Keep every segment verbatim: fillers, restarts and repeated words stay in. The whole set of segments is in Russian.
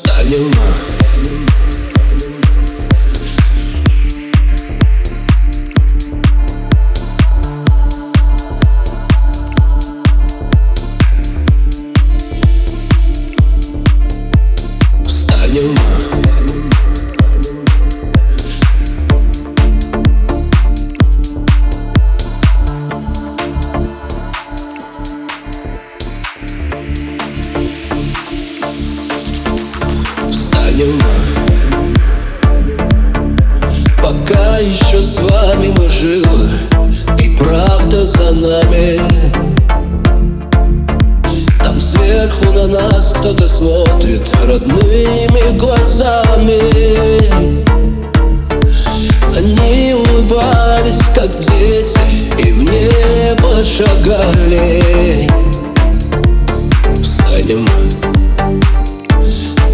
станем мы. Пока еще с вами мы живы, и правда за нами. Там сверху на нас кто-то смотрит родными глазами. Они улыбались, как дети, и в небо шагали. Встанем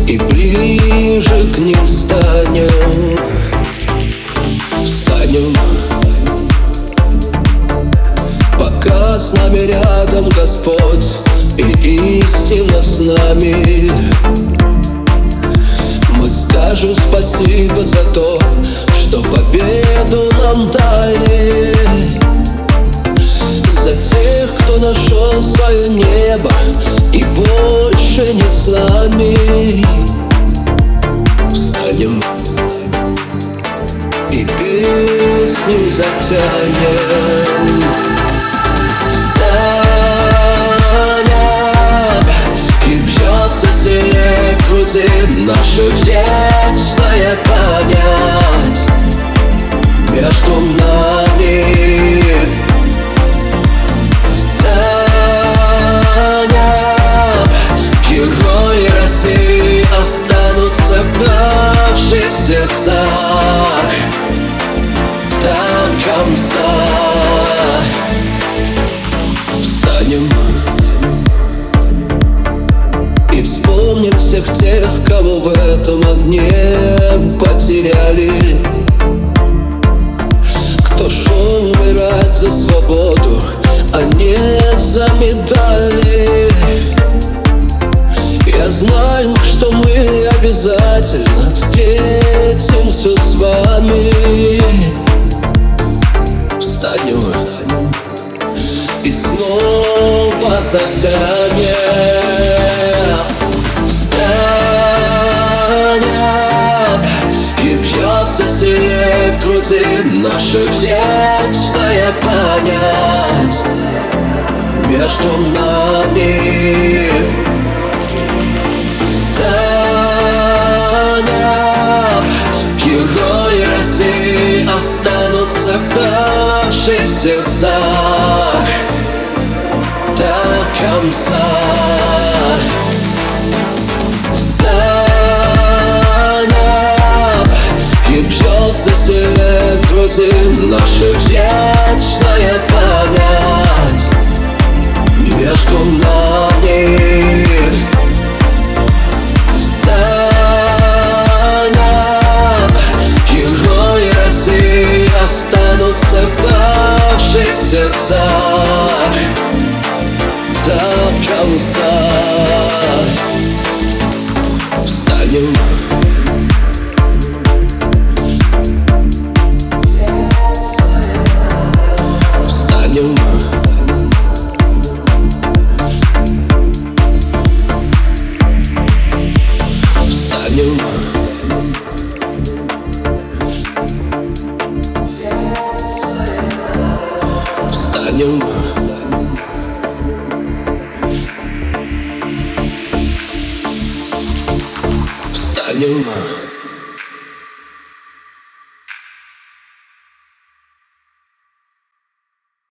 и ближе к ним станем. Встанем, пока с нами рядом Господь и истина с нами. Мы скажем спасибо за то, что победу нам дали, за тех, кто нашел свое небо и больше не с нами. Встанем и песню затянем. Встанем, и бьется сильнее в груди наша вечная память между нами. Встанем, герои России останутся в наших сердцах. Встанем и вспомним всех тех, кого в этом огне потеряли, кто шел умирать за свободу, а не за медали. Я знаю, что мы обязательно встретимся с вами. Встанем и снова затянем. Встанем, и бьется сильнее в груди наша вечная память между нами. Встанем, герои России останутся в наших сердцах до конца. Встанем, и бьется сильнее в груди наша вечная память между нами. Встанем, герои России останутся в наших сердцах до конца. Встанем. Встанем. Встанем. Встанем, встанем.